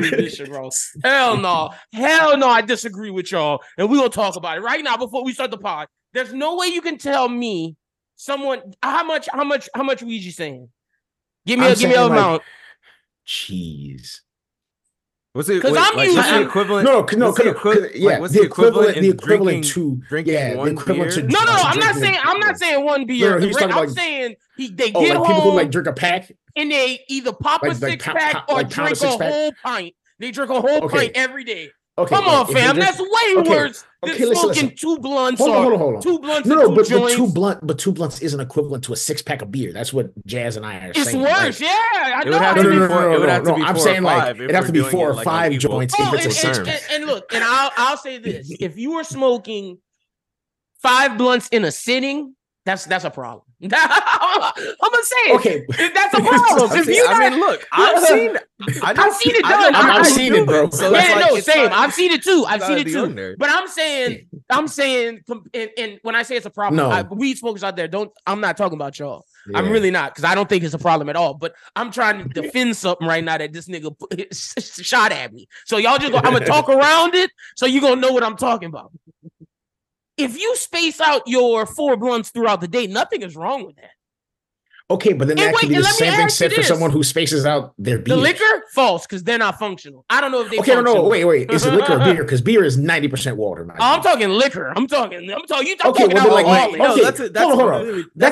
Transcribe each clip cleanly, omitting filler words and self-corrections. disagree with this shit, bro. Hell no, I disagree with y'all. And we're going to talk about it right now before we start the pod. There's no way you can tell me someone how much Ouija saying. Give me a amount. Cheese. What's it? What's the equivalent? What's the equivalent to No, I'm not saying one beer. No, I'm saying they get home. People who drink a pack and they either pop a six pack or drink a whole pint. They drink a whole pint every day. Okay, come on, fam. That's way worse than smoking two blunts. Hold on. Two blunts. But two blunts isn't equivalent to a six pack of beer. That's what Jazz and I are saying. It's worse. Yeah, I know. It would have to be 4 or 5 joints. And I'll say this: if you were smoking 5 blunts in a sitting, that's a problem. I'm gonna say, okay, that's a problem. I've seen it done, bro. So same. I've seen it too. But I'm saying, and when I say it's a problem, weed smokers out there, I'm not talking about y'all. Yeah. I'm really not, because I don't think it's a problem at all. But I'm trying to defend something right now that this nigga shot at me. So y'all just go, I'm gonna talk around it, so you gonna know what I'm talking about. If you space out your 4 blunts throughout the day, nothing is wrong with that. Okay, but then that could be the same thing said for someone who spaces out their beer. The liquor? False, because they're not functional. I don't know if they functional. Wait. Is it liquor or beer? Because beer is 90% water. I'm talking liquor. I'm talking. That's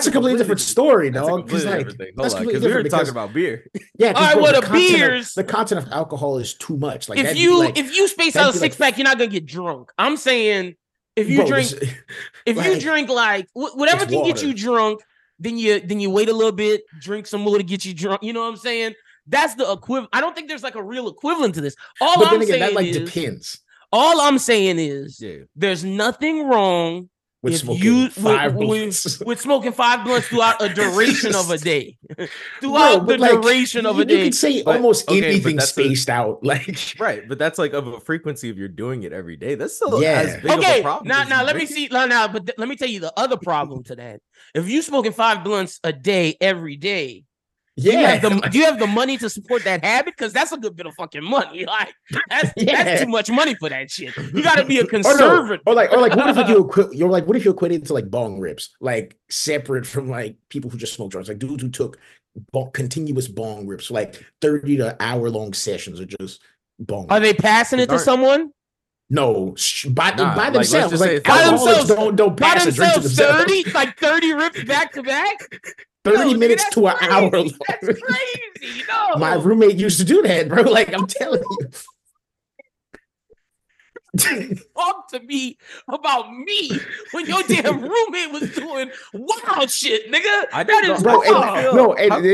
a completely different story, dog. Because we were talking about beer. Yeah. All right, well, the beers. The content of alcohol is too much. Like if you space out a 6-pack, you're not going to get drunk. I'm saying... If you drink whatever can get you drunk, then you wait a little bit, drink some more to get you drunk. You know what I'm saying? That's the equivalent. I don't think there's a real equivalent to this. All I'm saying is there's nothing wrong with smoking 5 blunts throughout a duration of a day. You could say anything spaced out. Right, but that's of a frequency if you're doing it every day. That's still as big of a problem. Let me tell you the other problem to that. If you're smoking 5 blunts a day every day, do you have the money to support that habit? Because that's a good bit of fucking money. That's too much money for that shit. You got to be a conservative. What if you equated to bong rips, separate from people who just smoke drugs, dudes who took continuous bong rips, 30 to hour long sessions of just bong. Are they passing it to someone? No, by themselves. By themselves, don't pass it to themselves. 30 rips back to back. 30 minutes to an hour. That's crazy. No. My roommate used to do that, bro. I'm telling you. Talk to me about me when your damn roommate was doing wild shit, nigga.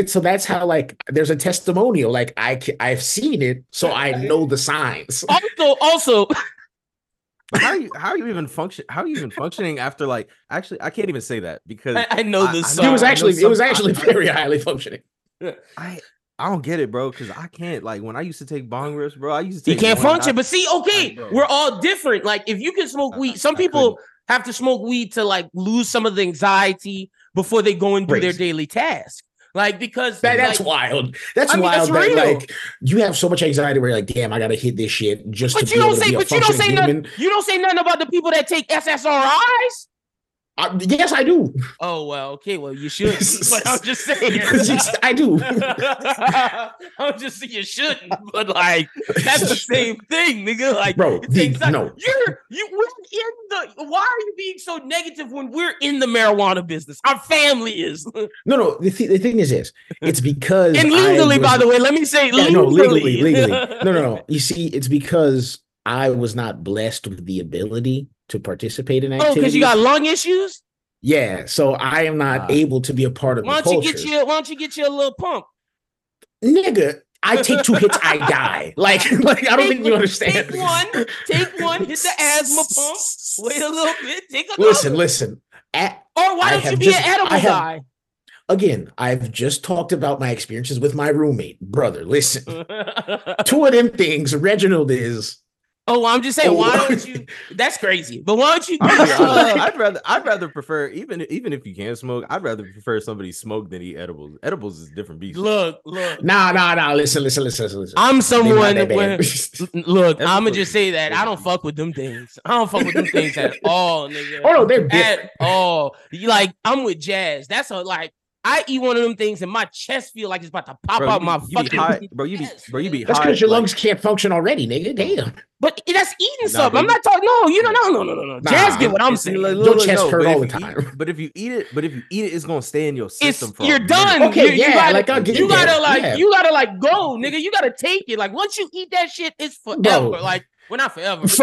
So that's how there's a testimonial. I've seen it, so I know the signs. Also. How are you even functioning after actually I can't even say that because I know this. It was actually very highly functioning. I don't get it, bro, because I can't when I used to take bong rips, bro. You can't function, but see, okay, we're all different. If you can smoke weed, some people have to smoke weed to lose some of the anxiety before they go and do their daily task. Because that's wild. That's wild. You have so much anxiety where you're damn, I gotta hit this shit just to be able to be a functioning human. You don't say nothing about the people that take SSRIs. Yes, I do. Oh well, okay. Well, you should. But I'm just saying, I do. I'm just saying you shouldn't. But that's the same thing, nigga. Bro, no. We're in the. Why are you being so negative when we're in the marijuana business? Our family is. No. The thing is this. It's because and legally, by the way, let me say legally. No. You see, it's because I was not blessed with the ability to participate in activities. Oh, because you got lung issues? Yeah, so I am not able to be a part of the culture. Why don't you get you a little pump? Nigga, I take 2 hits, I die. I don't think you understand. Take one, hit the asthma pump, wait a little bit, take another. Listen. Why don't you be an edible guy? Again, I've just talked about my experiences with my roommate. Brother, listen. 2 of them things, Reginald is... Oh, I'm just saying, why don't you? That's crazy. But why don't you? I'd rather prefer even if you can smoke, I'd rather prefer somebody smoke than eat edibles. Edibles is a different beast. Look. Nah. Listen. I'm someone look. I'ma just say that I don't fuck with them things. I don't fuck with them things at all, nigga. Oh no, they're different. At all. Like I'm with Jazz. That's a like. I eat one of them things and my chest feel like it's about to pop out my fucking high, bro. You be that's because your lungs can't function already, nigga. Damn. But that's eating something. I'm not talking. No, you don't. No. Jazz get what I'm saying. Your chest hurt all the time. But if you eat it, it's gonna stay in your system. You're done. Okay, yeah. You gotta go, nigga. You gotta take it. Like once you eat that shit, it's forever. Like. Well, not forever. It's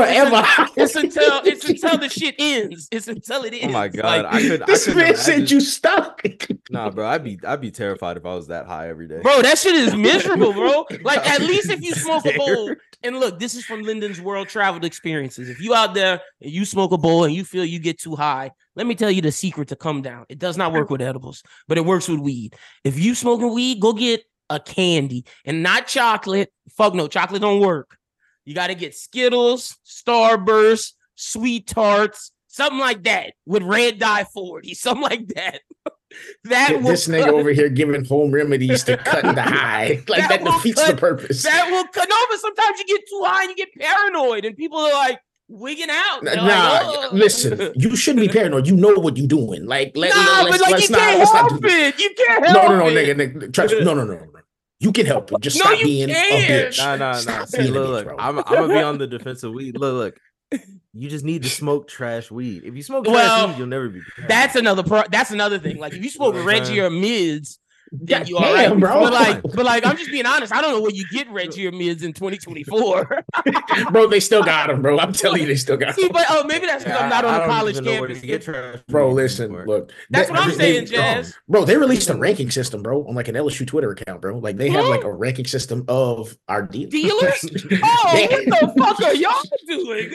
until the shit ends. It's until it ends. Oh my god! Like, this man said you stuck. Nah, bro, I'd be terrified if I was that high every day. Bro, that shit is miserable, bro. Like at least if you smoke a bowl. And look, this is from Lyndon's World Traveled Experiences. If you out there and you smoke a bowl and you feel you get too high, let me tell you the secret to come down. It does not work with edibles, but it works with weed. If you smoking weed, go get a candy and not chocolate. Fuck no, chocolate don't work. You got to get Skittles, Starburst, Sweet Tarts, something like that with red dye 40, something like that. This nigga over here giving home remedies to cut the high. Like that defeats the purpose. That will cut. No, but sometimes you get too high and you get paranoid and people are like wigging out. They're listen, you shouldn't be paranoid. You know what you're doing. Let's not help it. You can't help it. No, nigga. Trust me. No. You can help it. Just stop being a bitch. No. See, look. I'm gonna be on the defensive weed. Look. You just need to smoke trash weed. If you smoke trash weed, you'll never be. Prepared. That's another thing. Like if you smoke Reggie or Mids, then you all right, bro. But I'm just being honest. I don't know where you get Reggie or Mids in 2024. Bro, they still got them, bro. I'm telling you, they still got them. See, but oh, maybe that's because I'm not on a college campus. Bro, listen, look. That's what I'm saying, Jazz. Bro, they released a ranking system, bro, on like an LSU Twitter account, bro. Like they have like a ranking system of our dealers. Oh, what the fuck are y'all doing,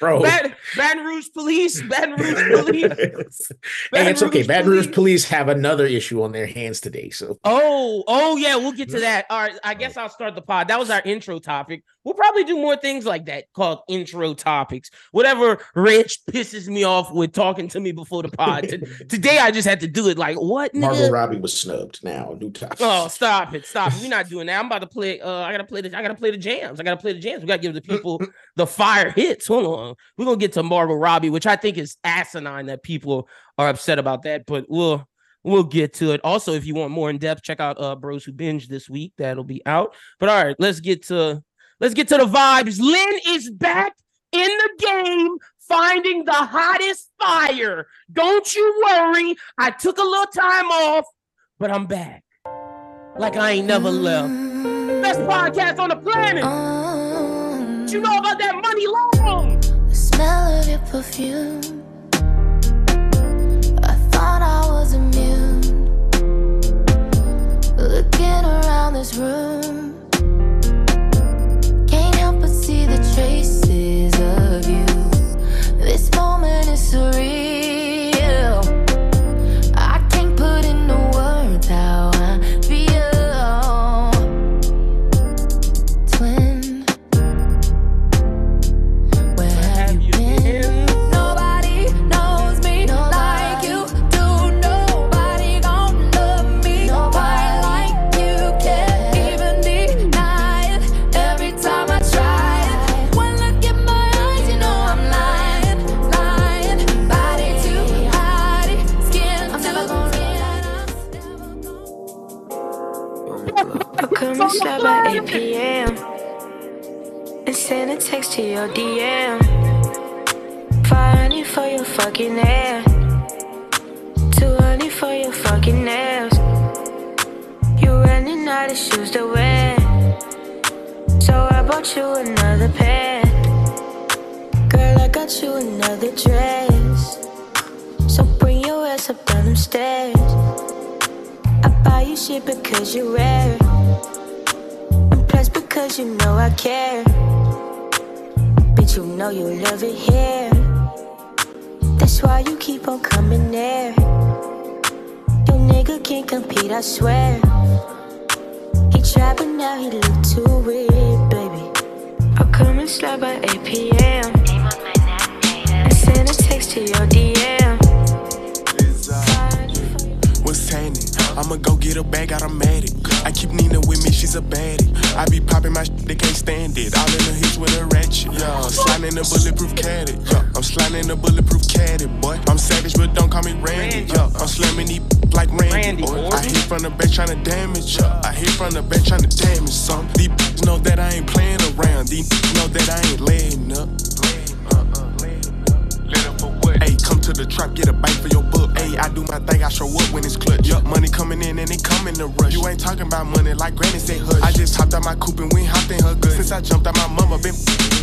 bro? Baton Rouge police. And it's okay. Baton Rouge police have another issue on their hands today. So yeah, we'll get to that. All right, I guess I'll start the pod. That was our intro topic. We'll probably do more things like that called intro topics. Whatever Reg pisses me off with talking to me before the pod. Today I just had to do it. Like what? Nigga? Margot Robbie was snubbed. Now new topic. Oh, stop it. We're not doing that. I'm about to play. I gotta play the jams. We gotta give the people the fire hits. Hold on. We're gonna get to Margot Robbie, which I think is asinine that people are upset about that, but we'll get to it. Also, if you want more in depth, check out Bros Who Binge this week. That'll be out. But all right, let's get to the vibes. Lyn is back in the game, finding the hottest fire. Don't you worry. I took a little time off, but I'm back. Like I ain't never left. Best podcast on the planet. What you know about that money long? The smell of your perfume. I thought I was a looking around this room, can't help but see the traces of you. This moment is surreal. I can't put into words how I feel. Twin, where have you been? Nobody knows me like you do. Nobody gonna love me nobody. Come and stop at 8 p.m. and send a text to your DM. 500 for your fucking ass, 200 for your fucking nails. You're running out of shoes to wear, so I bought you another pair. Girl, I got you another dress, so bring your ass up down them stairs. I buy you shit because you're rare. Cause you know I care. Bitch, you know you love it here. That's why you keep on coming there. Your nigga can't compete, I swear. He tried but now he look too weird, baby. I'll come and slide a bag, got automatic. I keep Nina with me, she's a baddie. I be popping my shit, they can't stand it. All in the hits with a ratchet. Yeah, sliding a bulletproof caddy. Yeah, I'm sliding a bulletproof caddy, boy. I'm savage, but don't call me Randy. Yeah, I'm slamming these like Randy. Boy. I hit from the back tryna damage. Yeah, I hit from the back tryna damage some. These bitches know that I ain't playing around. These bitches know that I ain't laying up. Hey, come to the trap, get a bite for your book. Hey, I do my thing, I show up when it's clutch. Yup, money coming in and it coming to rush. You ain't talking about money like granny said hush. I just hopped out my coupe and we hopped in her good. Since I jumped out, my mama been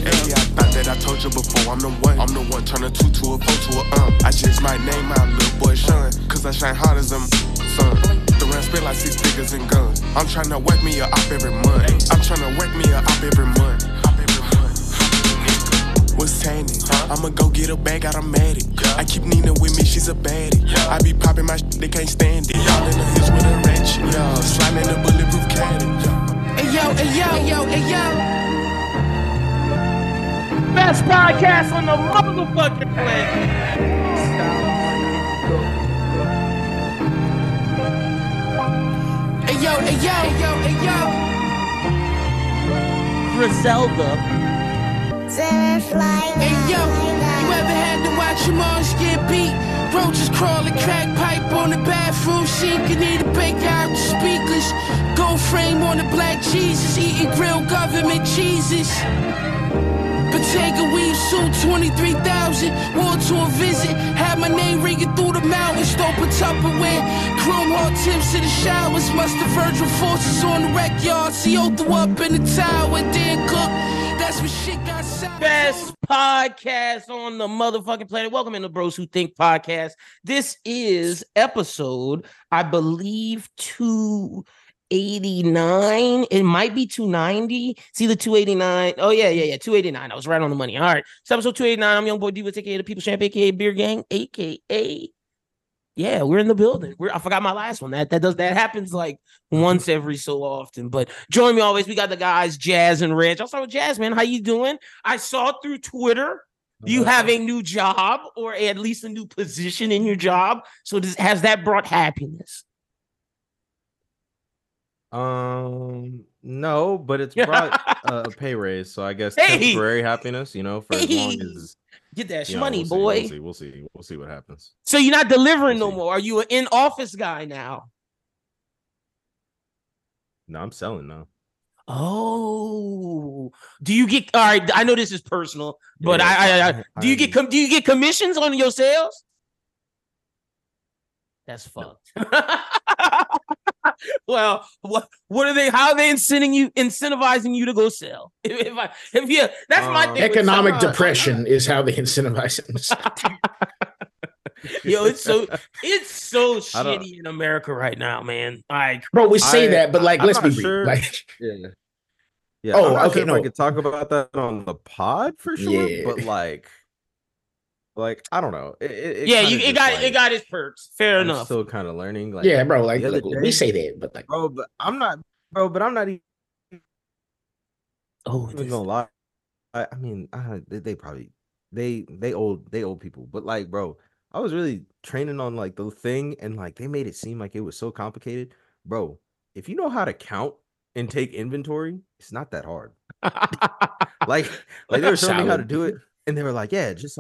Hey, I thought that I told you before, I'm the one, turn a 2 to a 4 to a I just might name my little boy Sean, cause I shine hard as a son. The round spit like 6 figures and guns. I'm tryna whack me up every month. What's tanning? Huh? I'ma go get a bag, automatic. Yeah. I keep Nina with me, she's a baddie. Yeah. I be popping my shit, they can't stand it. Y'all in the hits with a ratchet. Yeah. Sliding in a bulletproof caddy. Ayo. Best podcast on the motherfucking planet. Ayo. Griselda. Hey yo, you ever had to watch your mom's get beat? Roaches crawling, crack pipe on the bathroom sink. You need to bake out the speakers. Gold frame on the black Jesus, eating grilled government cheeses. Bottega weave suit, 23,000. Wore to a visit, had my name ringing through the mountains. Stomping Tupperware, chrome hard tips in the showers. Muster Virgil forces on the wreck yard. See Otho up in the tower, Dan Cook. That's what shit got shot. Best podcast on the motherfucking planet. Welcome into Bros Who Think podcast. This is episode, I believe, 289. It might be 290. It's either 289. Oh, yeah. 289. I was right on the money. All right. It's episode 289. I'm Young Boy D with aka the People's Champ, aka Beer Gang, aka. Yeah, we're in the building. I forgot my last one. That happens like once every so often. But join me always. We got the guys Jaz and Reg. I'll start with Jaz, man. How you doing? I saw through Twitter you have a new job, or at least a new position in your job. So has that brought happiness? No, but it's brought a pay raise. So I guess temporary happiness. You know, for as long as. Get that money, boy. We'll see what happens. So you're not delivering no more. Are you an in-office guy now? No, I'm selling now. Oh, do you get? All right, I know this is personal, but yeah, I do you get commissions on your sales? That's fucked. No. Well, what are they? How are they incentivizing you to go sell? If that's my thing. Economic depression is how they incentivize it. Yo, it's so shitty in America right now, man. Bro, we say that, but let's be real. Yeah. Oh, okay. Sure no, I could talk about that on the pod for sure, yeah. But I don't know. It got its perks. Fair enough. Still kind of learning. Bro. We say that, but I'm not. Bro, but I'm not even. Oh, gonna lie. I mean, they probably they old people. But bro, I was really training on the thing, and they made it seem like it was so complicated, bro. If you know how to count and take inventory, it's not that hard. They were showing me how to do it, and they were yeah, just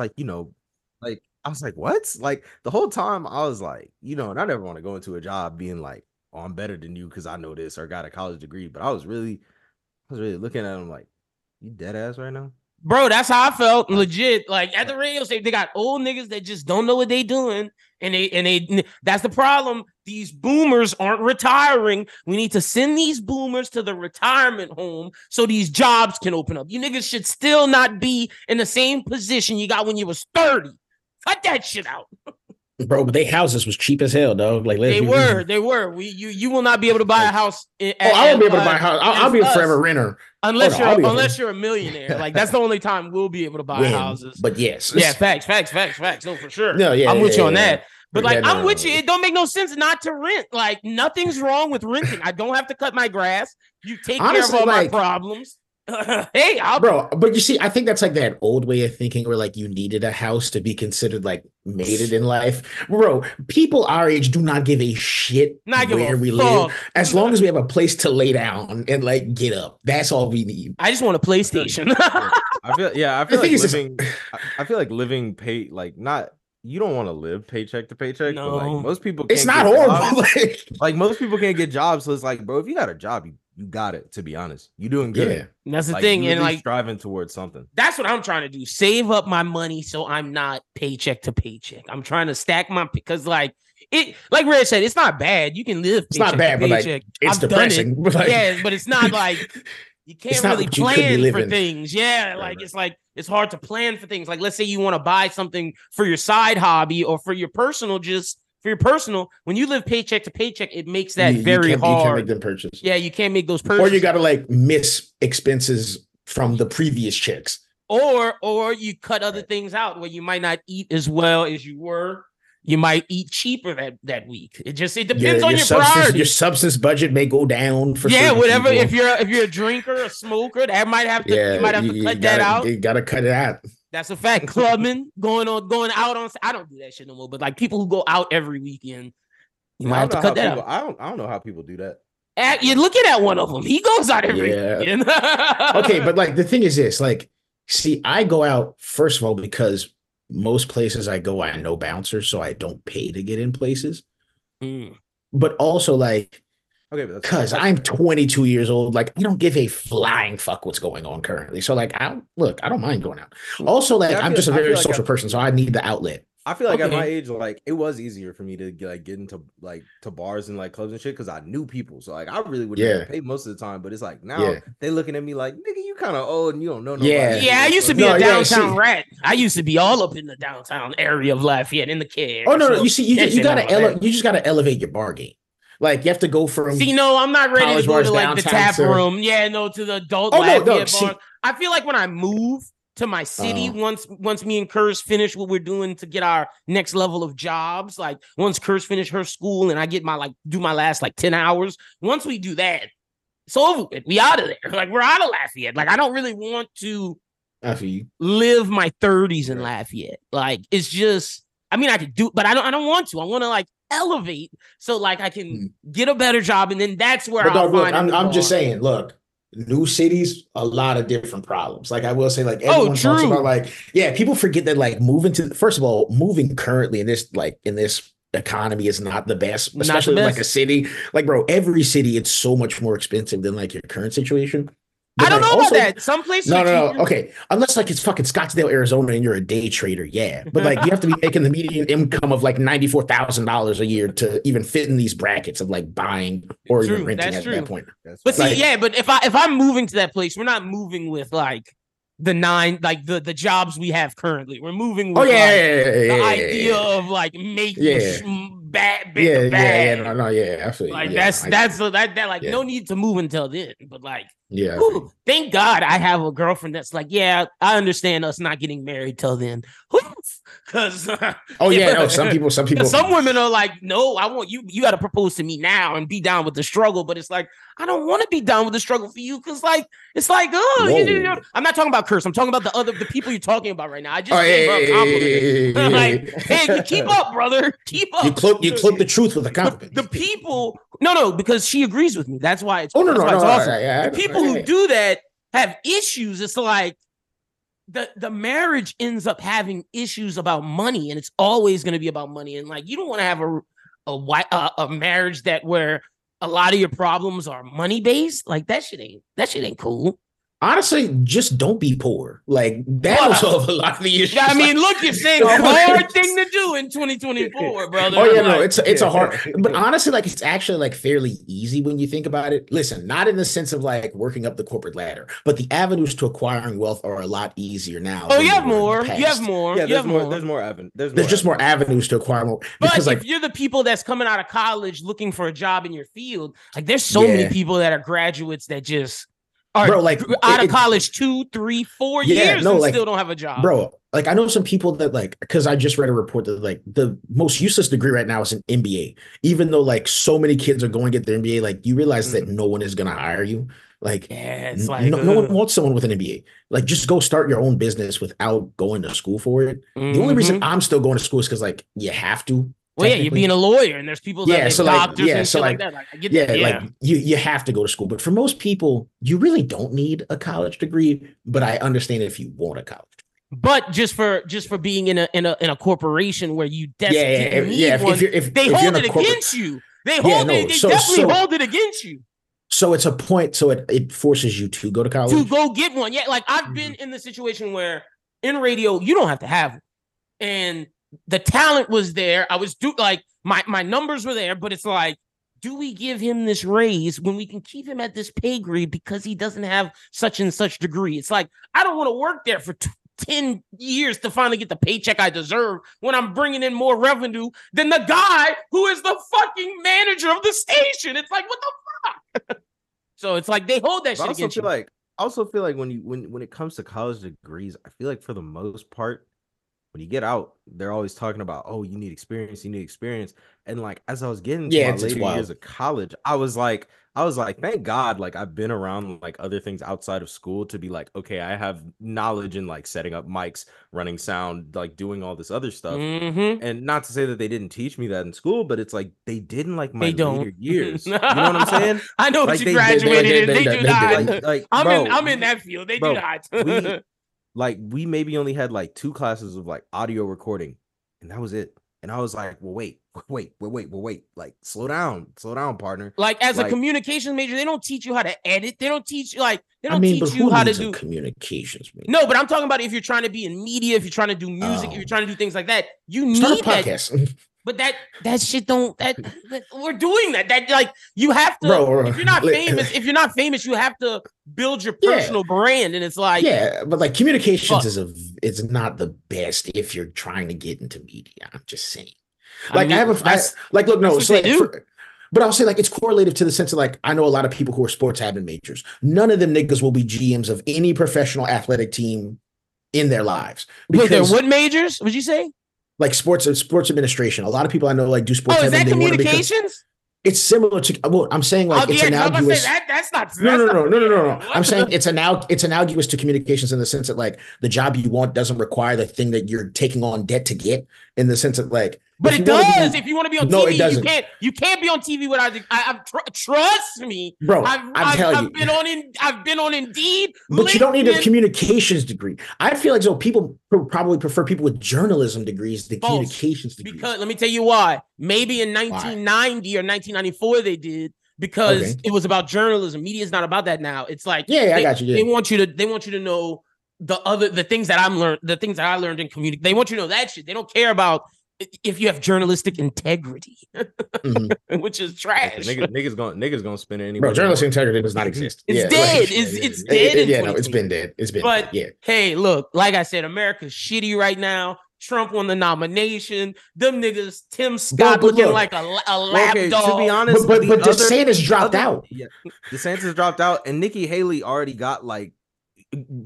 I was what? The whole time I was and I never want to go into a job being oh, I'm better than you because I know this or got a college degree. But I was really looking at him you dead ass right now? Bro, that's how I felt legit. At the radio station, they got old niggas that just don't know what they doing. And that's the problem. These boomers aren't retiring. We need to send these boomers to the retirement home so these jobs can open up. You niggas should still not be in the same position you got when you was 30. Cut that shit out. Bro, but they houses was cheap as hell, dog. They were. You will not be able to buy a house. I won't be able to buy a house. I'll be a forever renter. Unless you're a millionaire. That's the only time we'll be able to buy houses. But yes. Yeah, facts. No, for sure. No, yeah, I'm with you on that. But I'm with you. It don't make no sense not to rent. Nothing's wrong with renting. I don't have to cut my grass. You take care of all my problems. Hey, bro, but you see, I think that's like that old way of thinking where like you needed a house to be considered like made it in life. Bro, people our age do not give a shit where we live as long as we have a place to lay down and like get up. That's all we need. I just want a PlayStation. I feel like living pay like not. You don't want to live paycheck to paycheck. No, but like most people, it's not horrible. Like most people can't get jobs, so it's like, bro, if you got a job, you got it. To be honest, you're doing good. Yeah. And that's the thing, really, and like striving towards something. That's what I'm trying to do: save up my money so I'm not paycheck to paycheck. I'm trying to stack my because, like it, like Reg said, it's not bad. You can live. It's not bad, but like it's depressing. Yeah, but it's not like. You can't really plan for things. Yeah, it's hard to plan for things. Like, let's say you want to buy something for your side hobby or for your personal, when you live paycheck to paycheck, it makes that very hard. You can't make them purchase. Yeah, you can't make those purchases. Or you got to like miss expenses from the previous checks. Or you cut other things out where you might not eat as well as you were. You might eat cheaper that week. It depends on your priorities. Your substance budget may go down for whatever. People. If you're a drinker, a smoker, that might have to you might have to cut that out. You gotta cut it out. That's a fact. Clubbing, going out on. I don't do that shit no more. But like people who go out every weekend, you might have to cut that out. I don't know how people do that. You're looking at one of them. He goes out every weekend. Okay, but like the thing is this. Like, see, I go out first of all because. Most places I go, I know bouncers, so I don't pay to get in places. Mm. But also, like, because I'm 22 years old, like, I don't give a flying fuck what's going on currently. So, like, I don't mind going out. Also, like, I'm just a very social person, so I need the outlet. I feel like at my age, like, it was easier for me to like get into like to bars and like clubs and shit because I knew people. So, like, I really wouldn't pay most of the time. But it's like now they looking at me like, nigga, you kind of old and you don't know nobody. Yeah, I used to be a downtown rat. I used to be all up in the downtown area of Lafayette in the care. Oh no, so, you see, you just gotta elevate your bar game. Like you have to go from. See, no, I'm not ready to go to like the tap room. Yeah, no, to the adult Lafayette bar. I feel like when I move to my city, once me and Curse finish what we're doing to get our next level of jobs, like once Curse finish her school and I get my like do my last like 10 hours, once we do that, it's over with. We out of there. Like we're out of Lafayette. Like I don't really want to live my 30s in Lafayette. Like it's just, I mean, I could do, but I don't want to. I want to like elevate so like I can get a better job, and then that's where I'll find. I'm just saying, look. New cities, a lot of different problems. Like I will say, like everyone talks about, like people forget that like moving currently in this economy is not the best, especially in like a city. Like bro, every city it's so much more expensive than like your current situation. But I don't know about that. Some places. No. Okay. Unless like it's fucking Scottsdale, Arizona, and you're a day trader. Yeah. But like you have to be making the median income of like $94,000 a year to even fit in these brackets of like buying or even renting that point. But if I'm moving to that place, we're not moving with like the the jobs we have currently. We're moving with idea of like making bad. Absolutely. No need to move until then. But like, thank God I have a girlfriend that's like, I understand us not getting married till then. Because some women are like, no, I want you got to propose to me now and be down with the struggle. But it's like, I don't want to be down with the struggle for you because like it's like, I'm not talking about Curse. I'm talking about the people you're talking about right now. I just keep up, brother. Keep up. You clip the truth with a compliment. The people, because she agrees with me. That's why it's. Oh no, no, awesome. Right, yeah, the people who do that have issues. It's like the marriage ends up having issues about money, and it's always going to be about money. And like you don't want to have a marriage that where a lot of your problems are money based. Like that shit ain't cool. Honestly, just don't be poor. Like that'll solve a lot of the issues. I mean, look, you're saying a hard thing to do in 2024, brother. It's a hard, but honestly, like it's actually like fairly easy when you think about it. Listen, not in the sense of like working up the corporate ladder, but the avenues to acquiring wealth are a lot easier now. Oh, you have more. You have more. Yeah, there's more avenues to acquire more. Because, but if you're the people that's coming out of college looking for a job in your field, like there's so many people that are graduates that just. Bro, like out of college 2, 3, 4 years and like, still don't have a job. Bro, like I know some people that like because I just read a report that like the most useless degree right now is an MBA. Even though like so many kids are going to get their MBA, like you realize that no one is gonna hire you. Like, yeah, it's like no one wants someone with an MBA. Like, just go start your own business without going to school for it. Mm-hmm. The only reason I'm still going to school is because, like, you have to. Well, yeah, you're being a lawyer, and there's people that like doctors and shit like that. Like, I get that. Like you have to go to school, but for most people, you really don't need a college degree. But I understand if you want a college degree. But just for being in a corporation where you desperately need one, they hold it against you. They definitely hold it against you. So it's a point. So it forces you to go to college. To go get one. Yeah, like I've been in the situation where in radio, you don't have to have one. And the talent was there. I was my numbers were there, but it's like, do we give him this raise when we can keep him at this pay grade because he doesn't have such and such degree? It's like, I don't want to work there for 10 years to finally get the paycheck I deserve when I'm bringing in more revenue than the guy who is the fucking manager of the station. It's like, what the fuck? So it's like they hold that shit against you. I also feel like when it comes to college degrees, I feel like for the most part, when you get out, they're always talking about, oh, you need experience. And like, as I was getting to my later years of college, I was like, thank God, like I've been around like other things outside of school to be like, okay, I have knowledge in like setting up mics, running sound, like doing all this other stuff. Mm-hmm. And not to say that they didn't teach me that in school, but it's like they didn't like my later years. You know what I'm saying? I know like, what you graduated in. They do not. Like, I'm in that field. They do not. We maybe only had like 2 classes of like audio recording, and that was it. And I was like, well, wait. Like, slow down, partner. Like, as a communications major, they don't teach you how to edit. They don't teach teach you how to do communications. Major? No, but I'm talking about if you're trying to be in media, if you're trying to do music, if you're trying to do things like that, you need that. But that shit we're doing that. That like you have to. Bro, if you're not famous, you have to build your personal brand, and it's like but like communications it's not the best if you're trying to get into media. I'm just saying. Like but I'll say like it's correlative to the sense of like I know a lot of people who are sports admin majors. None of them niggas will be GMs of any professional athletic team in their lives. Wait, they're what majors? Would you say? Like sports administration. A lot of people I know like do sports. Oh, is that communications? It's similar to. Well, I'm saying like it's analogous. That's not. No. I'm saying it's analogous to communications in the sense that like the job you want doesn't require the thing that you're taking on debt to get. In the sense that like, but it does. If you want to be on TV, you can't. You can't be on TV without. Trust me, bro. I'm telling you, I've been on Indeed, but LinkedIn. You don't need a communications degree. I feel like people probably prefer people with journalism degrees to communications degrees. Because let me tell you why. Maybe in 1990 or 1994 they did because it was about journalism. Media is not about that now. It's like I got you. Yeah. They want you to know. The things that I learned in community, they want you to know that shit. They don't care about if you have journalistic integrity, which is trash. Niggas gonna spend it anyway. Bro, journalistic integrity does not exist. It's dead. Yeah, no, it's been dead. But hey, look, like I said, America's shitty right now. Trump won the nomination. Them niggas, Tim Scott looking like a lapdog. To be honest, but DeSantis dropped out. Yeah, DeSantis dropped out, and Nikki Haley already got like.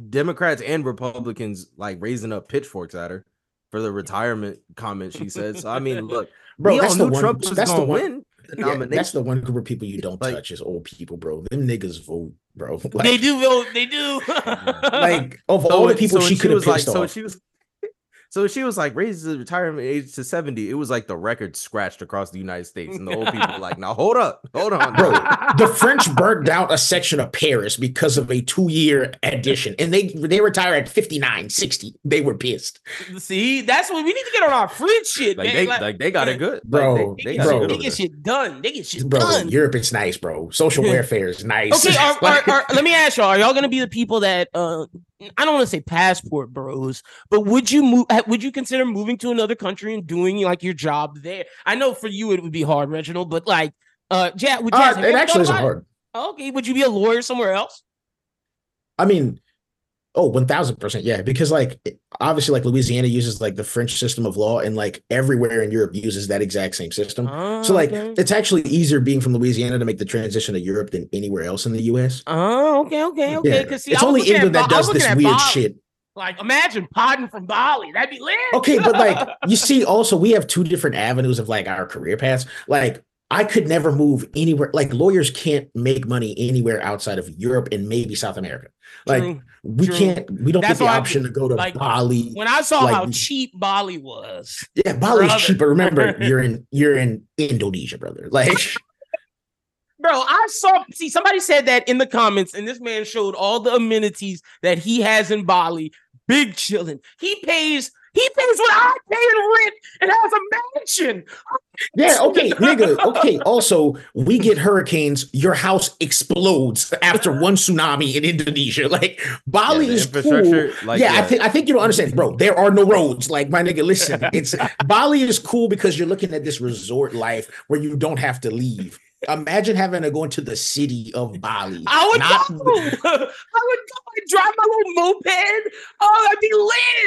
Democrats and Republicans like raising up pitchforks at her for the retirement comment she said. So I mean, look, bro, that's the one. Trump was gonna win the nomination. Yeah, that's the one group of people you don't touch is old people, bro. Them niggas vote, bro. Like, they do vote. They do. Like of all the people she could have pissed off. So she was like raises the retirement age to 70. It was like the record scratched across the United States, and the old people were like, "Now hold on, bro." The French burned down a section of Paris because of a 2-year addition, and they retire at 59, 60. They were pissed. See, that's what we need to get on our French shit. Like, man. They got it good, bro. They get shit done. They get shit done. Europe is nice, bro. Social welfare is nice. Okay, let me ask y'all: are y'all gonna be the people that? I don't want to say passport bros, but would you consider moving to another country and doing like your job there? I know for you it would be hard, Reginald, but like Jazz, it actually isn't hard. Okay, would you be a lawyer somewhere else? I mean, 1000%, yeah, because like obviously like Louisiana uses like the French system of law, and like everywhere in Europe uses that exact same system. It's actually easier being from Louisiana to make the transition to Europe than anywhere else in the U.S. Oh, okay. Yeah. See, it's only England that does this weird shit. Like, imagine podding from Bali. That'd be lit. Okay, but like you see, also we have 2 different avenues of like our career paths. Like I could never move anywhere. Like, lawyers can't make money anywhere outside of Europe and maybe South America. Like, we don't get the option to go to Bali. When I saw how cheap Bali was. Yeah, Bali's cheap, but remember, you're in Indonesia, brother. Like, bro, somebody said that in the comments, and this man showed all the amenities that he has in Bali. Big chilling. He pays what I pay in rent and has a mansion. Yeah, okay, nigga. Okay, also, we get hurricanes. Your house explodes after one tsunami in Indonesia. Like, Bali is cool. Like, yeah, I think you don't understand, bro. There are no roads. Like, my nigga, listen. It's Bali is cool because you're looking at this resort life where you don't have to leave. Imagine having to go into the city of Bali. I would go and drive my little moped. Oh, I'd be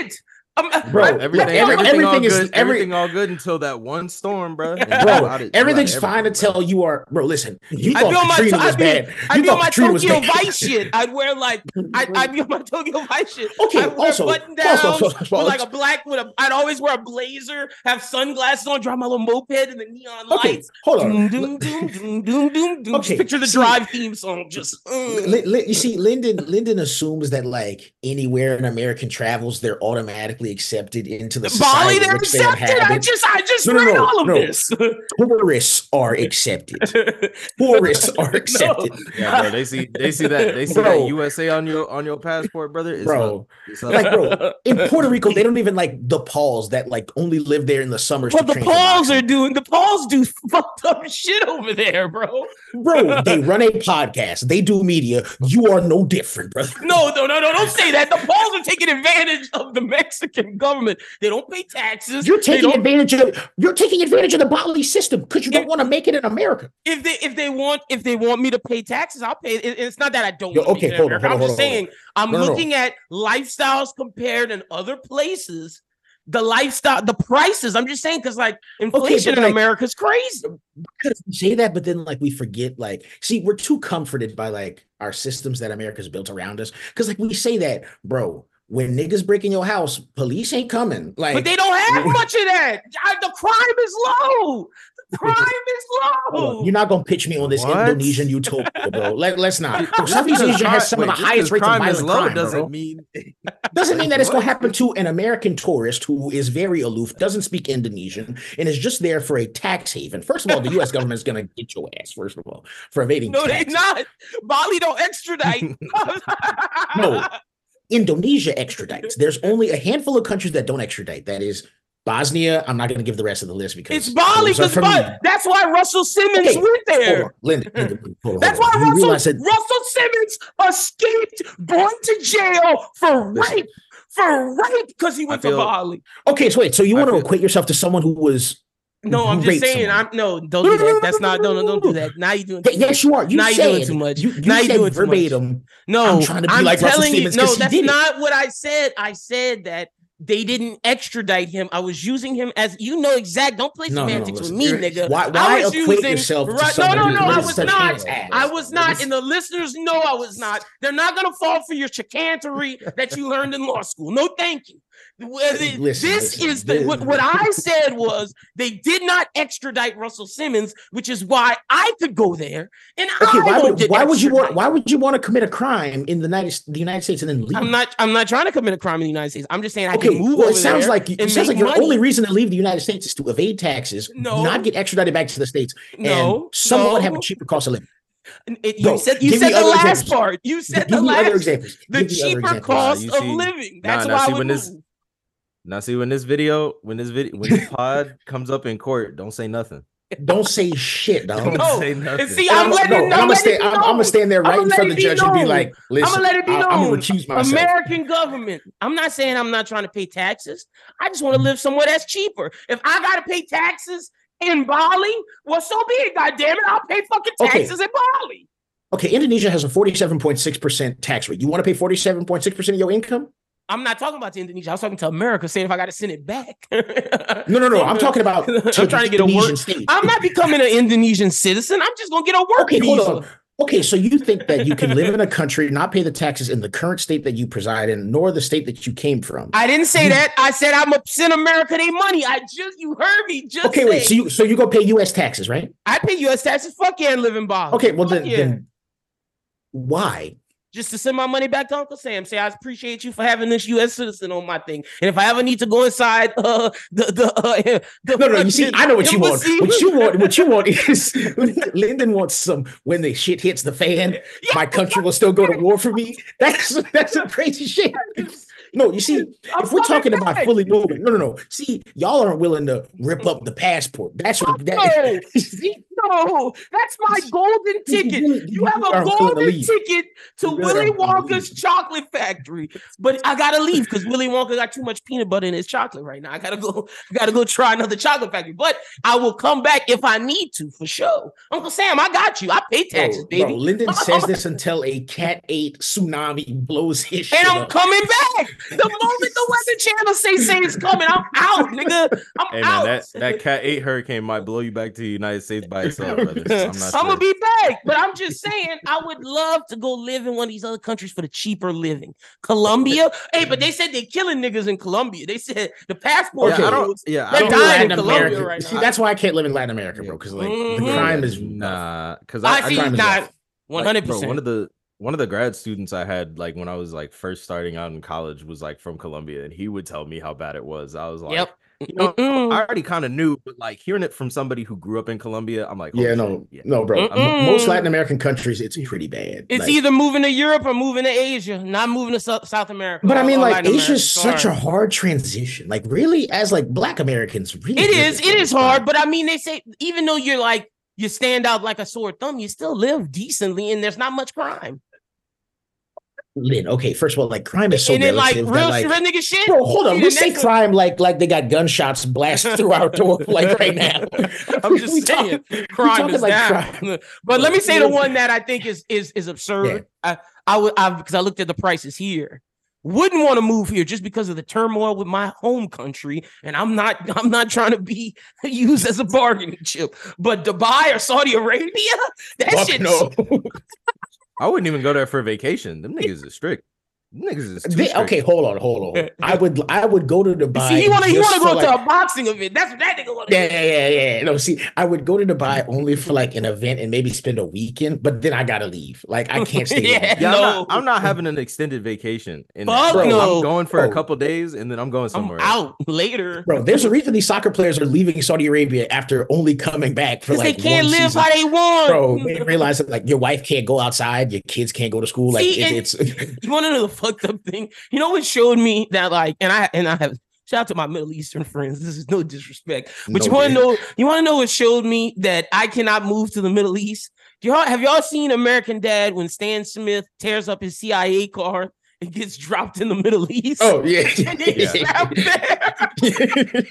lit. Bro, everything all good until that one storm, bro. Bro, everything's fine until you are. Bro, listen, I'd be on my Tokyo Vice shit. I'd be on my Tokyo Vice shit. Okay, I'd wear button downs I'd always wear a blazer, have sunglasses on, drive my little moped in the neon lights. Hold on, picture the Drive theme song. Just you see, Lyndon assumes that like anywhere an American travels, they're automatically accepted into the Bali. They're accepted. I just read all of this. Tourists are accepted. Yeah, bro, they see that. They see that USA on your passport, brother. It's not. In Puerto Rico, they don't even like the Pauls that like only live there in the summers. But the Pauls do fucked up shit over there, bro. Bro, they run a podcast. They do media. You are no different, brother. No, don't say that. The Pauls are taking advantage of the Mexican government. They don't pay taxes. You're taking advantage of the Bali system because you don't want to make it in America. If they want me to pay taxes, I'll pay it. It's not that I don't want to make it in America. I'm just saying I'm looking at lifestyles compared in other places. The lifestyle, the prices. I'm just saying because like inflation in America is crazy. We say that, but then like we forget. Like, see, we're too comforted by like our systems that America's built around us. Because like we say that, bro. When niggas break in your house, police ain't coming. Like, but they don't have much of that. The crime is low. You're not gonna pitch me on this Indonesian utopia, bro. Let's not. Bro, Southeast Asia has some of the highest rates of violent crime. Doesn't mean that it's gonna happen to an American tourist who is very aloof, doesn't speak Indonesian, and is just there for a tax haven. First of all, the U.S. government is gonna get your ass. First of all, for evading. No, they're not. Bali don't extradite. No. Indonesia extradites. There's only a handful of countries that don't extradite. That is Bosnia. I'm not going to give the rest of the list because it's Bali. That's why Russell Simmons went there. Hold on, Lyndon, that's why Russell Simmons escaped going to jail for rape. For rape because he went to Bali. Okay, so wait. So you want to equate yourself to someone who was? No, I'm just saying. Don't do that. That's not. No, don't do that. Now you're doing. Yes, you are. Now you're doing too much. Now you're doing verbatim. No, I'm trying to be like Russell Simmons. No, that's not what I said. I said that they didn't extradite him. I was using him as Don't play semantics with me, nigga. Why equate yourself to someone? No. I was not. I was not. And the listeners know I was not. They're not gonna fall for your chicanery that you learned in law school. No, thank you. What I said was they did not extradite Russell Simmons, which is why I could go there. And why would you want to commit a crime in the United States and then leave? I'm not trying to commit a crime in the United States. I'm just saying it sounds like your only reason to leave the United States is to evade taxes, not get extradited back to the States, and somewhat have a cheaper cost of living. You said the last part. You said the last. The cheaper cost of living. That's why I would move. Now see when this pod comes up in court, don't say nothing. Don't say shit, dog. Don't say nothing. See, I'm gonna stand there right in front of the judge and be like, "Listen, I'm gonna let it be known. I'm gonna recuse myself." American government. I'm not saying I'm not trying to pay taxes. I just want to live somewhere that's cheaper. If I gotta pay taxes in Bali, well, so be it. God damn it, I'll pay fucking taxes in Bali. Okay, Indonesia has a 47.6% tax rate. You want to pay 47.6% of your income? I'm not talking about to Indonesia. I was talking to America, saying if I got to send it back. No. I'm talking about. I'm trying to get a work. I'm not becoming an Indonesian citizen. I'm just gonna get a work visa. Hold on. Okay, so you think that you can live in a country, not pay the taxes in the current state that you preside in, nor the state that you came from. I didn't say that. I said I'm going to send America their money. You heard me. Okay, wait. So you go pay U.S. taxes, right? I pay U.S. taxes. Fuck yeah, and live in Bali. Okay, well then why? Just to send my money back to Uncle Sam. Say, I appreciate you for having this U.S. citizen on my thing. And if I ever need to go inside No, you see, I know what you want. What you want is Lyndon wants some when the shit hits the fan, my country will still go to war for me. That's some crazy shit. No, you see, if we're talking about fully moving, no. See, y'all aren't willing to rip up the passport. That's what that is. No, that's my golden ticket. You have a golden ticket to Willy Wonka's chocolate factory. But I gotta leave because Willy Wonka got too much peanut butter in his chocolate right now. I gotta go try another chocolate factory. But I will come back if I need to, for sure. Uncle Sam, I got you. I pay taxes, baby. Bro, Lyndon says this until a Cat 8 tsunami blows his shit. And I'm coming back. The moment the Weather Channel say it's coming, I'm out, nigga. I'm out. Man, that Cat 8 hurricane might blow you back to the United States by itself, brother. I'm gonna be back, but I'm just saying, I would love to go live in one of these other countries for the cheaper living. Colombia, hey, but they said they're killing niggas in Colombia. They said the passport. Yeah, I don't dying in Colombia America. Right now. See, that's why I can't live in Latin America, bro. Because like the crime is because I see not 100%. Like, one of the grad students I had, like when I was like first starting out in college, was like from Colombia, and he would tell me how bad it was. I was like, yep. You know, I already kind of knew, but like hearing it from somebody who grew up in Colombia, I'm like, no, bro. Most Latin American countries, it's pretty bad. It's like, either moving to Europe or moving to Asia, not moving to South America. But I mean, like Asia's such a hard transition. Like really, as like Black Americans, really it is hard. But I mean, they say even though you're like you stand out like a sore thumb, you still live decently, and there's not much crime. Lyn, okay, first of all, like crime is so relative. Like real nigga shit. Bro, hold on. We say crime like they got gunshots blasted through our door like right now. I'm just saying crime is down. But let me say the one that I think is absurd. Yeah. I would because I looked at the prices here. Wouldn't want to move here just because of the turmoil with my home country, and I'm not trying to be used as a bargaining chip. But Dubai or Saudi Arabia, that shit. No. I wouldn't even go there for a vacation. Them niggas is strict. Them niggas is too strict. Okay, hold on. I would go to Dubai. See, he want to go to a boxing event. That's what that nigga want to do. Yeah. No, see, I would go to Dubai only for like an event and maybe spend a weekend, but then I gotta leave. Like I can't stay. I'm not having an extended vacation. I'm going for a couple days and then I'm going somewhere. I'm out later. Bro, there's a reason these soccer players are leaving Saudi Arabia after only coming back for like they can't live season. How they want. Bro, they realize that like your wife can't go outside, your kids can't go to school. Like see, it's you want to know the fucked up thing. You know what showed me that, like, and I have shout out to my Middle Eastern friends. This is no disrespect, but no, you want to know what showed me that I cannot move to the Middle East. Have y'all seen American Dad when Stan Smith tears up his CIA car? It gets dropped in the Middle East. Oh yeah, and it's out there.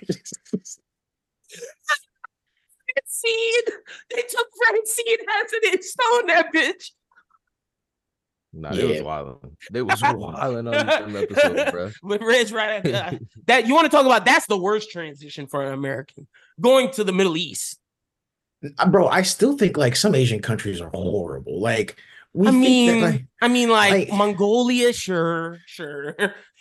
Francine, they took Francine Hazard and stoned that bitch. It was wild. It was wild on this episode, bro. But Reg, right? That you want to talk about? That's the worst transition for an American going to the Middle East, bro. I still think like some Asian countries are horrible. Like I mean, like Mongolia, sure.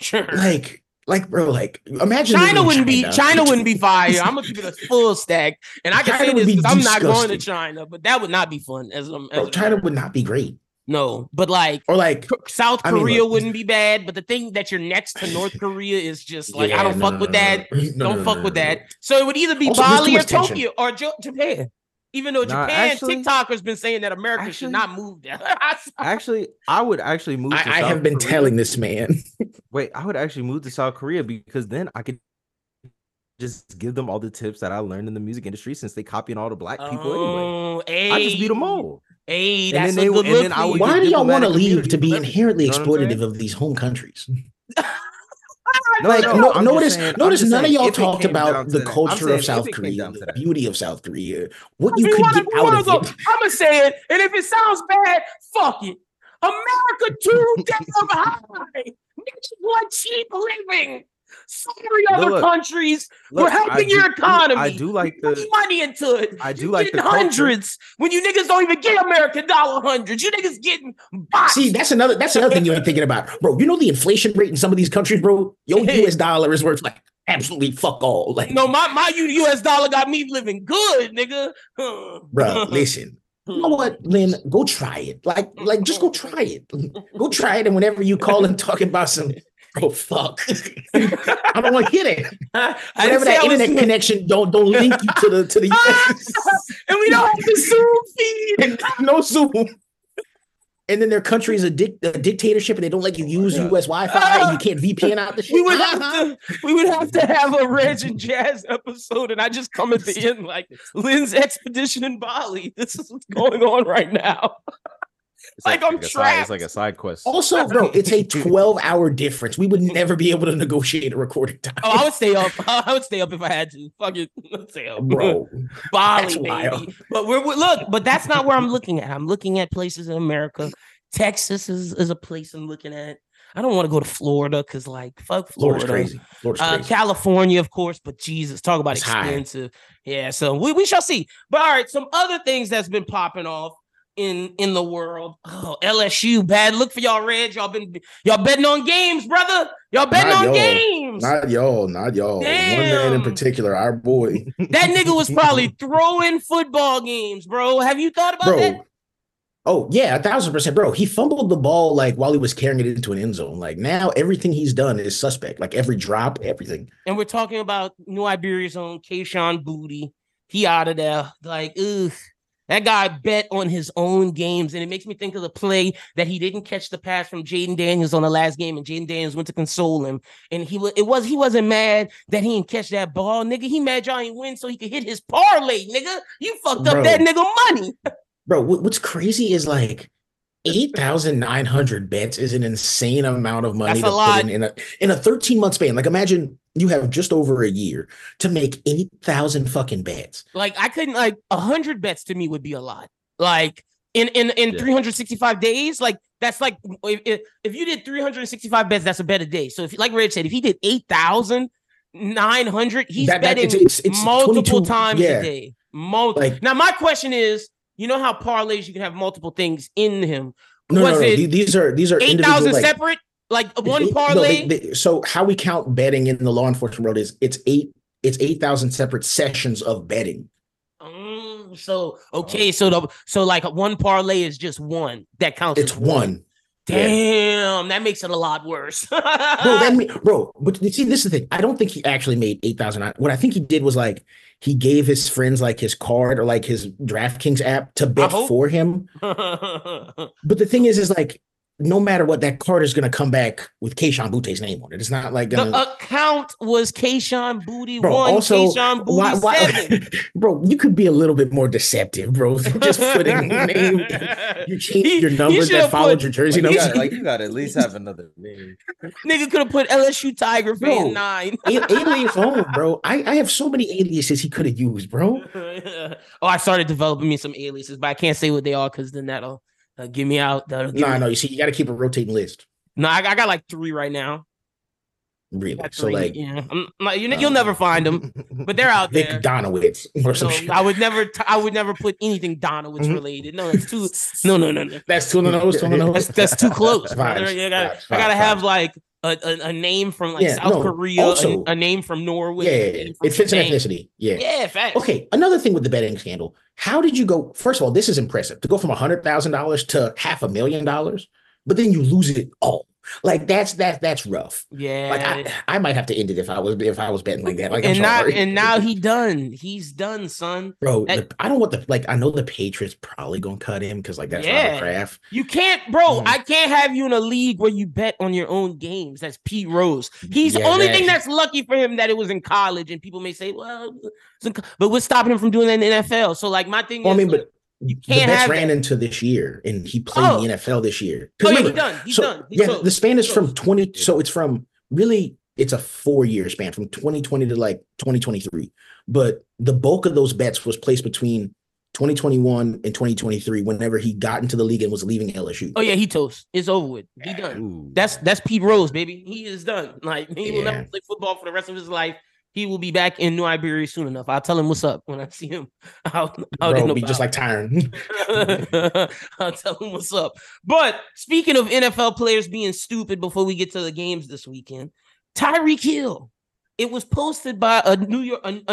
Like, bro, like, imagine China wouldn't be fire. I'm gonna keep it a full stack, and I can say this because I'm not going to China, but that would not be fun. As China would not be great. No, but like, or like South Korea wouldn't be bad, but the thing that you're next to North Korea is just like, I don't fuck with that. So it would either be Bali or Tokyo or Japan. Even though TikToker's been saying that America should not move there. I would move to South Korea. I have been telling this man. Wait, I would actually move to South Korea because then I could just give them all the tips that I learned in the music industry since they copying all the black people anyway. Hey. I just beat them all. Hey, that's a good look. Why do y'all want to leave to be inherently exploitative of these home countries? Notice none of y'all talked about the culture of South Korea, the beauty of South Korea, what you could get out of it. I'm going to say it, and if it sounds bad, fuck it. America too damn high. It's one cheap living. so many other countries. We're helping your economy. I do like the money into it. I do like the hundreds when you niggas don't even get American dollar hundreds. You niggas getting boxed. See, that's another thing you ain't thinking about, bro. You know the inflation rate in some of these countries, bro. Your U.S. dollar is worth like absolutely fuck all. Like, no, my U.S. dollar got me living good, nigga. Bro, listen. You know what, Lyn? Go try it. Like, just go try it. Go try it, and whenever you call and talking about some, oh fuck, I don't want to hear that. Whenever that internet connection don't link you to the US, and we don't have the Zoom feed, and no Zoom. And then their country is a dictatorship, and they don't let you use US Wi-Fi. And you can't VPN out the shit. We would have to have a Reg and Jazz episode, and I just come at the end like Lyn's expedition in Bali. This is what's going on right now. Like I'm trapped. It's like a side quest. Also, bro, it's a 12-hour difference. We would never be able to negotiate a recording time. Oh, I would stay up. I would stay up if I had to. Fuck it, stay up, bro. Bali, baby. But but that's not where I'm looking at. I'm looking at places in America. Texas is a place I'm looking at. I don't want to go to Florida because, like, fuck Florida. Florida's crazy. California, of course, but Jesus, talk about it's expensive. High. Yeah, so we shall see. But all right, some other things that's been popping off in the world. Oh, LSU, bad look for y'all, Reg. Y'all betting on games, brother. Y'all betting not on y'all. Games. Not y'all. Damn. One man in particular, our boy. That nigga was probably throwing football games, bro. Have you thought about that? Oh, yeah, 1,000%, bro. He fumbled the ball like while he was carrying it into an end zone. Like now everything he's done is suspect. Like every drop, everything. And we're talking about New Iberia's own Keyshawn Booty. He out of there. Like, ugh. That guy bet on his own games, and it makes me think of the play that he didn't catch the pass from Jaden Daniels on the last game, and Jaden Daniels went to console him, and he wasn't mad that he didn't catch that ball, nigga. He mad y'all ain't win so he could hit his parlay, nigga. You fucked up that nigga money. Bro, what's crazy is like 8,900 bets is an insane amount of money. That's a lot. In a 13-month span. Like imagine you have just over a year to make 8,000 fucking bets. Like I couldn't, like 100 bets to me would be a lot. Like in 365 days, like that's like if you did 365 bets, that's a bet a day. So if like Reg said, if he did 8,900, he's betting it's multiple times a day. Now my question is, you know how parlays you can have multiple things in him. No. These are 8,000 like, separate, like one parlay. So how we count betting in the law enforcement world is it's 8,000 separate sessions of betting. So like one parlay is just one that counts. It's one. Damn, that makes it a lot worse. Bro, but see, this is the thing. I don't think he actually made 8,000. What I think he did was like he gave his friends like his card or like his DraftKings app to bet for him. But the thing is like no matter what, that card is going to come back with Keyshawn Booty's name on it. It's not like the account was Keyshawn Booty 1, Keyshawn Booty 7. Bro, you could be a little bit more deceptive, bro. Just putting your name, you changed your number that followed your jersey number. You got to at least have another name. Nigga could have put LSU Tiger fan 9. Alias home, bro. I have so many aliases he could have used, bro. I started developing me some aliases, but I can't say what they are because then that'll give me out. You see, you got to keep a rotating list. No, I got like 3 right now. Really? So like, yeah, you'll never find them, but they're out there. Vic Donowitz or something. No, I would never put anything Donowitz related. No, that's too. No. That's too close. That's too close. I gotta have like a name from like South Korea, also, a name from Norway. Yeah, it fits an ethnicity. Yeah, facts. Okay, another thing with the betting scandal. How did you go? First of all, this is impressive to go from $100,000 to $500,000, but then you lose it all. Like that's rough. Yeah, like I might have to end it if I was betting like that. Like now he's done, son. Bro, I don't want I know the Patriots probably gonna cut him because like that's Robert Kraft. You can't, bro. I can't have you in a league where you bet on your own games. That's Pete Rose. He's the only thing that's lucky for him that it was in college, and people may say, well, but what's stopping him from doing that in the NFL? So like my thing is. I mean, but you can't the Mets ran into this year, and he played the NFL this year. Oh, remember, he's done. The span is from 20. So it's from it's a 4-year span from 2020 to like 2023. But the bulk of those bets was placed between 2021 and 2023, whenever he got into the league and was leaving LSU. Oh yeah, he toast. It's over with. He done. Ooh. That's Pete Rose, baby. He is done. Like he will never play football for the rest of his life. He will be back in New Iberia soon enough. I'll tell him what's up when I see him. I'll be just like Tyron. I'll tell him what's up. But speaking of NFL players being stupid, before we get to the games this weekend, Tyreek Hill. It was posted by a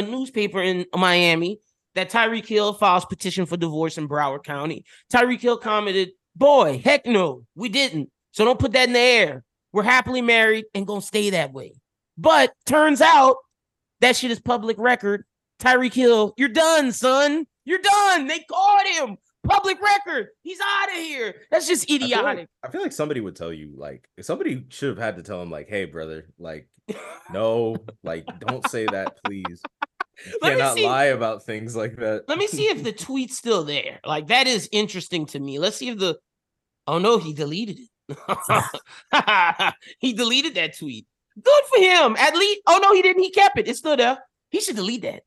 newspaper in Miami that Tyreek Hill files petition for divorce in Broward County. Tyreek Hill commented, "Boy, heck no, we didn't. So don't put that in the air. We're happily married and gonna stay that way." But turns out that shit is public record. Tyreek Hill, you're done, son. You're done. They caught him. Public record. He's out of here. That's just idiotic. I feel like somebody would tell you, like, somebody should have had to tell him, like, "Hey, brother, like, no, like, don't say that, please. You cannot lie about things like that." Let me see if the tweet's still there. Like, that is interesting to me. Let's see if the... Oh, no, he deleted it. He deleted that tweet. Good for him. At least... Oh, no, he didn't. He kept it. It's still there. He should delete that.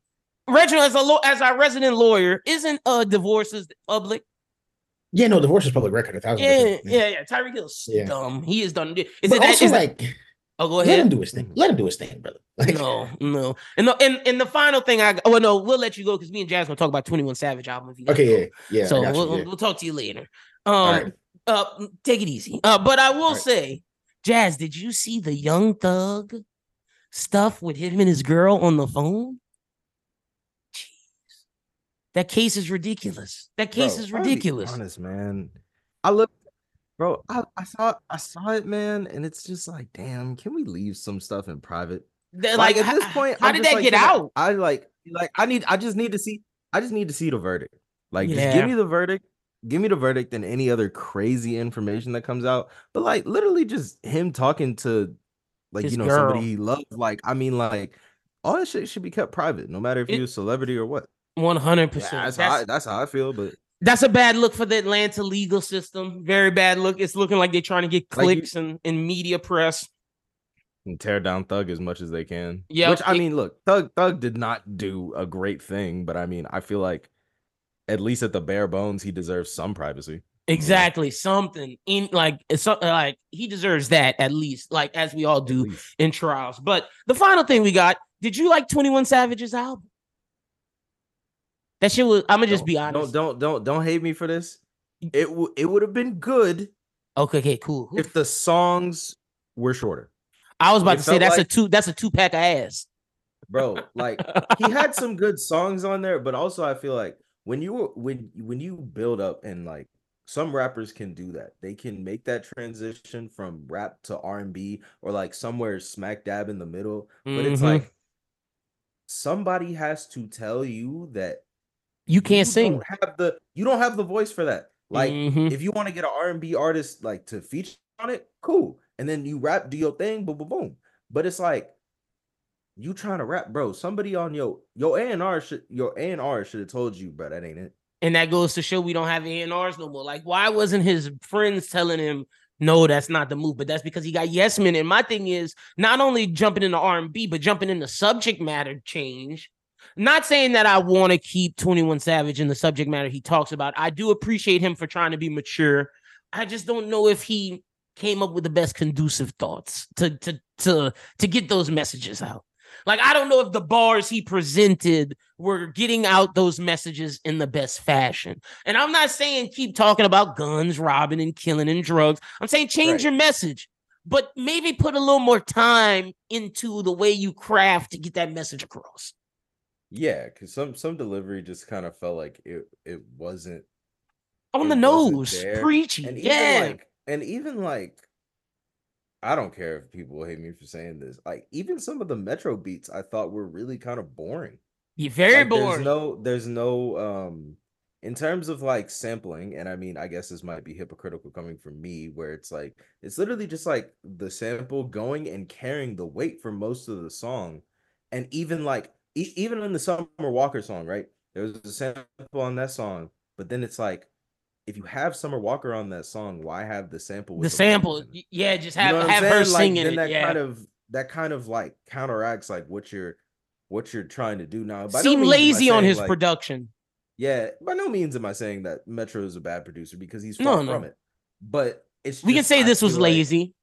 Reginald, as our resident lawyer, isn't divorces public? Yeah, no, divorce is public record. 1,000%. Yeah. Tyreek Hill's dumb. He is done. Oh, go ahead. Let him do his thing. Let him do his thing, brother. Like, no. And the final thing we'll let you go because me and Jazz gonna talk about 21 Savage album. Okay. So we'll talk to you later. Right. Take it easy. But I will say, Jazz, did you see the Young Thug stuff with him and his girl on the phone? That case is ridiculous. I'll be honest, man. I saw it, man, and it's just like, damn, can we leave some stuff in private? Like at this point, how did that get out? I just need to see the verdict. Like, just give me the verdict. Give me the verdict and any other crazy information that comes out. But like, literally, just him talking to, like, his girl, somebody he loves. Like, I mean, like, all that shit should be kept private, no matter if you're a celebrity or what. 100%. That's how I feel, but that's a bad look for the Atlanta legal system. Very bad look. It's looking like they're trying to get clicks and media press and tear down Thug as much as they can. Yeah, which I mean, look, Thug did not do a great thing, but I mean, I feel like at least at the bare bones, he deserves some privacy. Exactly, something in like he deserves that at least, like as we all do in trials. But the final thing we got: did you like 21 Savage's album? That shit was, I'm gonna just be honest. Don't hate me for this. It would have been good. Okay, cool. If the songs were shorter. I was about to say that's a two pack of ass. Bro, like he had some good songs on there, but also I feel like when you build up, and like some rappers can do that. They can make that transition from rap to R&B or like somewhere smack dab in the middle, but it's like somebody has to tell you that you can't sing. You don't have the voice for that. Like, if you want to get an R&B artist like to feature on it, cool. And then you rap, do your thing, boom, boom, boom. But it's like you trying to rap, bro. Somebody on your A&R should have told you, bro, that ain't it. And that goes to show we don't have A&Rs no more. Like, why wasn't his friends telling him, no, that's not the move? But that's because he got yes men. And my thing is not only jumping into R&B, but jumping into subject matter change. Not saying that I want to keep 21 Savage in the subject matter he talks about. I do appreciate him for trying to be mature. I just don't know if he came up with the best conducive thoughts to get those messages out. Like, I don't know if the bars he presented were getting out those messages in the best fashion. And I'm not saying keep talking about guns, robbing, and killing, and drugs. I'm saying change your message. But maybe put a little more time into the way you craft to get that message across. Yeah, because some delivery just kind of felt like it wasn't on the nose, preachy. And even like, I don't care if people hate me for saying this. Like, even some of the Metro beats I thought were really kind of boring. You're very like, boring. There's no in terms of like sampling, and I mean, I guess this might be hypocritical coming from me, where it's like it's literally just like the sample going and carrying the weight for most of the song, and even like. Even in the Summer Walker song, right? There was a sample on that song, but then it's like, if you have Summer Walker on that song, why have the sample? With the sample, yeah, just have her singing it. That kind of like counteracts like what you're trying to do now. Seem lazy on his production. Yeah, by no means am I saying that Metro is a bad producer, because he's far from it. But it's just, we can say this was lazy.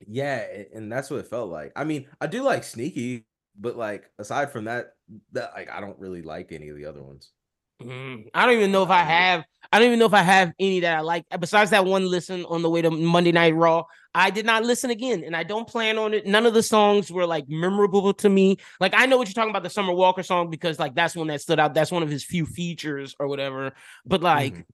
Like, yeah, and that's what it felt like. I mean, I do like Sneaky, but like aside from that like I don't really like any of the other ones. I don't even know if I have. I don't even know if I have any that I like besides that one listen on the way to Monday Night Raw. I did not listen again, and I don't plan on it. None of the songs were like memorable to me. Like, I know what you're talking about, the Summer Walker song, because like that's one that stood out. That's one of his few features or whatever. But like,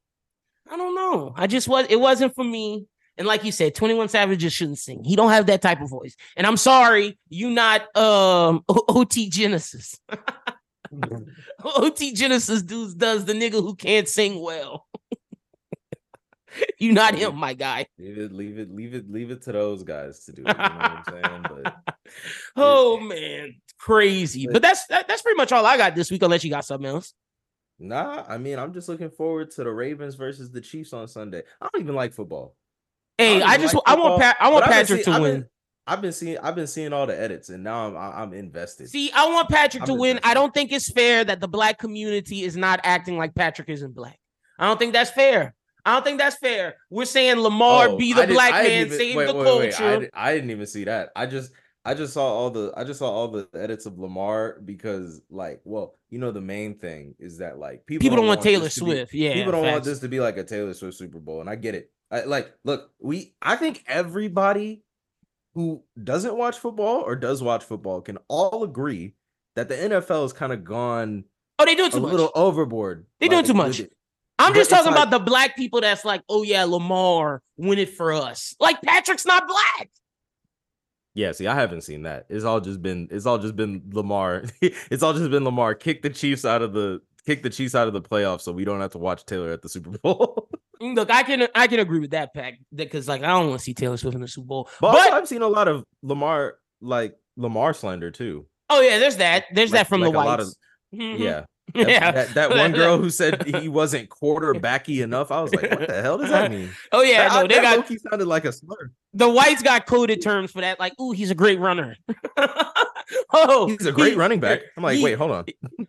I don't know. I just was. It wasn't for me. And like you said, 21 Savage just shouldn't sing. He don't have that type of voice. And I'm sorry, you not OT Genesis. OT Genesis dudes does the nigga who can't sing well. You not him, my guy. Leave it to those guys to do it. You know what I'm saying? But oh man, crazy. But that's pretty much all I got this week, unless you got something else. Nah, I mean, I'm just looking forward to the Ravens versus the Chiefs on Sunday. I don't even like football. Hey, I want Patrick to win. I've been seeing all the edits, and now I'm invested. See, I want Patrick to win. I don't think it's fair that the black community is not acting like Patrick isn't black. I don't think that's fair. We're saying Lamar be the black man, save the culture. I didn't even see that. I just saw all the edits of Lamar, because like, well, you know, the main thing is that like people don't want Taylor Swift. Want this to be like a Taylor Swift Super Bowl, and I get it. I think everybody who doesn't watch football or does watch football can all agree that the NFL has kind of gone overboard. They do too much. I'm just talking about the black people that's like, oh yeah, Lamar, win it for us. Like, Patrick's not black. Yeah, see, I haven't seen that. It's all just been Lamar. It's all just been Lamar. Kick the Chiefs out of the playoffs so we don't have to watch Taylor at the Super Bowl. Look, I can agree with that, Pac, because like I don't want to see Taylor Swift in the Super Bowl. But I've seen a lot of Lamar slander too. Oh yeah, there's that. There's that from the whites. Yeah. That one girl who said he wasn't quarterbacky enough. I was like, what the hell does that mean? Oh yeah, that low-key sounded like a slur. The whites got coded terms for that, like, ooh, he's a great runner. He's a great running back. I'm like, wait, hold on.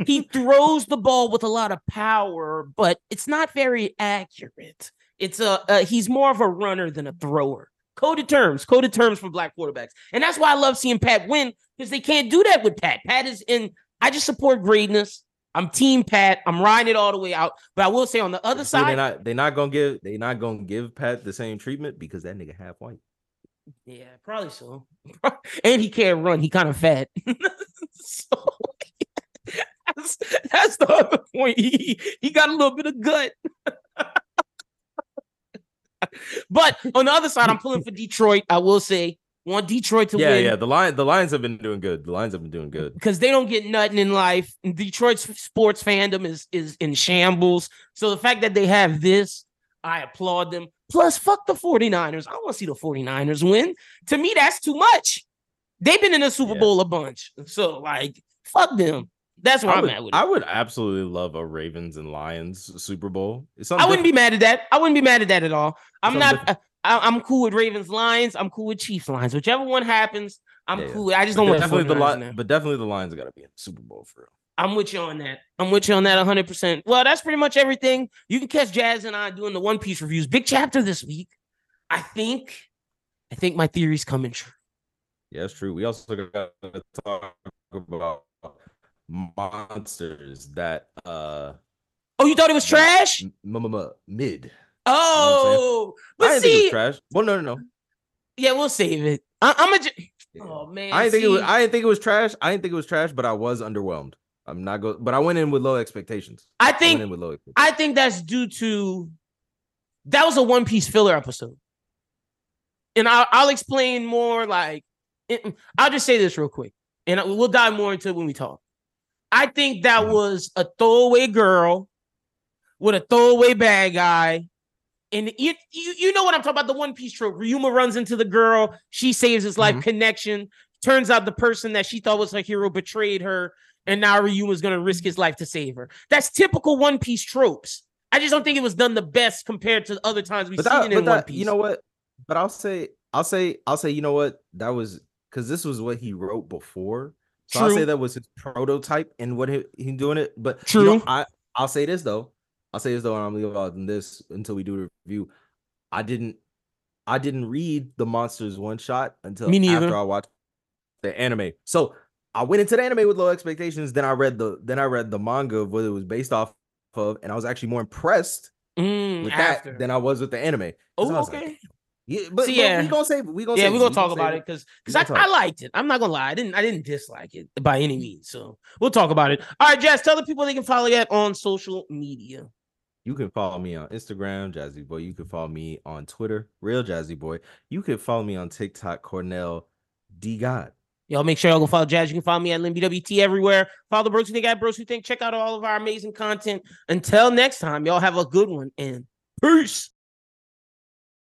He throws the ball with a lot of power, but it's not very accurate. It's he's more of a runner than a thrower. Coded terms for black quarterbacks, and that's why I love seeing Pat win, because they can't do that with Pat. I just support greatness. I'm team Pat. I'm riding it all the way out. But I will say, on the other side, they're not gonna give Pat the same treatment because that nigga half white. Yeah, probably so. And he can't run. He kind of fat. So that's the other point. He got a little bit of gut. But on the other side, I'm pulling for Detroit. I will say, want Detroit to win. Yeah. The Lions have been doing good. Because they don't get nothing in life. Detroit's sports fandom is in shambles. So the fact that they have this, I applaud them. Plus, fuck the 49ers. I want to see the 49ers win. To me, that's too much. They've been in the Super Bowl a bunch. So, like, fuck them. That's where I'm at with it. I would absolutely love a Ravens and Lions Super Bowl. I wouldn't be mad at that. I wouldn't be mad at that at all. I'm cool with Ravens, Lions. I'm cool with Chiefs, Lions. Whichever one happens, I'm cool. I just don't want But definitely the Lions got to be in the Super Bowl for real. I'm with you on that 100%. Well, that's pretty much everything. You can catch Jazz and I doing the One Piece reviews. Big chapter this week. I think my theory's coming true. Yeah, it's true. We also got to talk about monsters that... you thought it was trash? Mid. Oh! You know I didn't think it was trash. Well, no. Yeah, we'll save it. Oh, man. I didn't think it was trash. But I was underwhelmed. But I went in with low expectations. I think that's due to that was a One Piece filler episode, and I'll explain more. Like, I'll just say this real quick, and we'll dive more into it when we talk. I think that was a throwaway girl with a throwaway bad guy, and you know what I'm talking about. The One Piece trope: Ryuma runs into the girl, she saves his life. Connection. Turns out the person that she thought was her hero betrayed her. And now Ryu was going to risk his life to save her. That's typical One Piece tropes. I just don't think it was done the best compared to the other times we've seen it in One Piece. You know what? But I'll say, you know what? That was because this was what he wrote before. So I'll say that was his prototype and what he doing it. But true. You know, I I'll say this though. And I'm leaving out this until we do the review. I didn't read the Monsters one shot until after I watched the anime. So I went into the anime with low expectations. Then I read the manga of what it was based off of, and I was actually more impressed with that than I was with the anime. Oh, okay. Like, yeah, but, so, yeah, but we're gonna talk about it because I liked it. I'm not gonna lie, I didn't dislike it by any means. So we'll talk about it. All right, Jazz, tell the people they can follow you on social media. You can follow me on Instagram, Jazxyboi. You can follow me on Twitter, Real Jazxyboi. You can follow me on TikTok, CornellD.God. Y'all make sure y'all go follow Jazz. You can follow me at LynBWT everywhere. Follow the Bros Who Think at Bros Who Think. Check out all of our amazing content. Until next time, y'all have a good one and peace.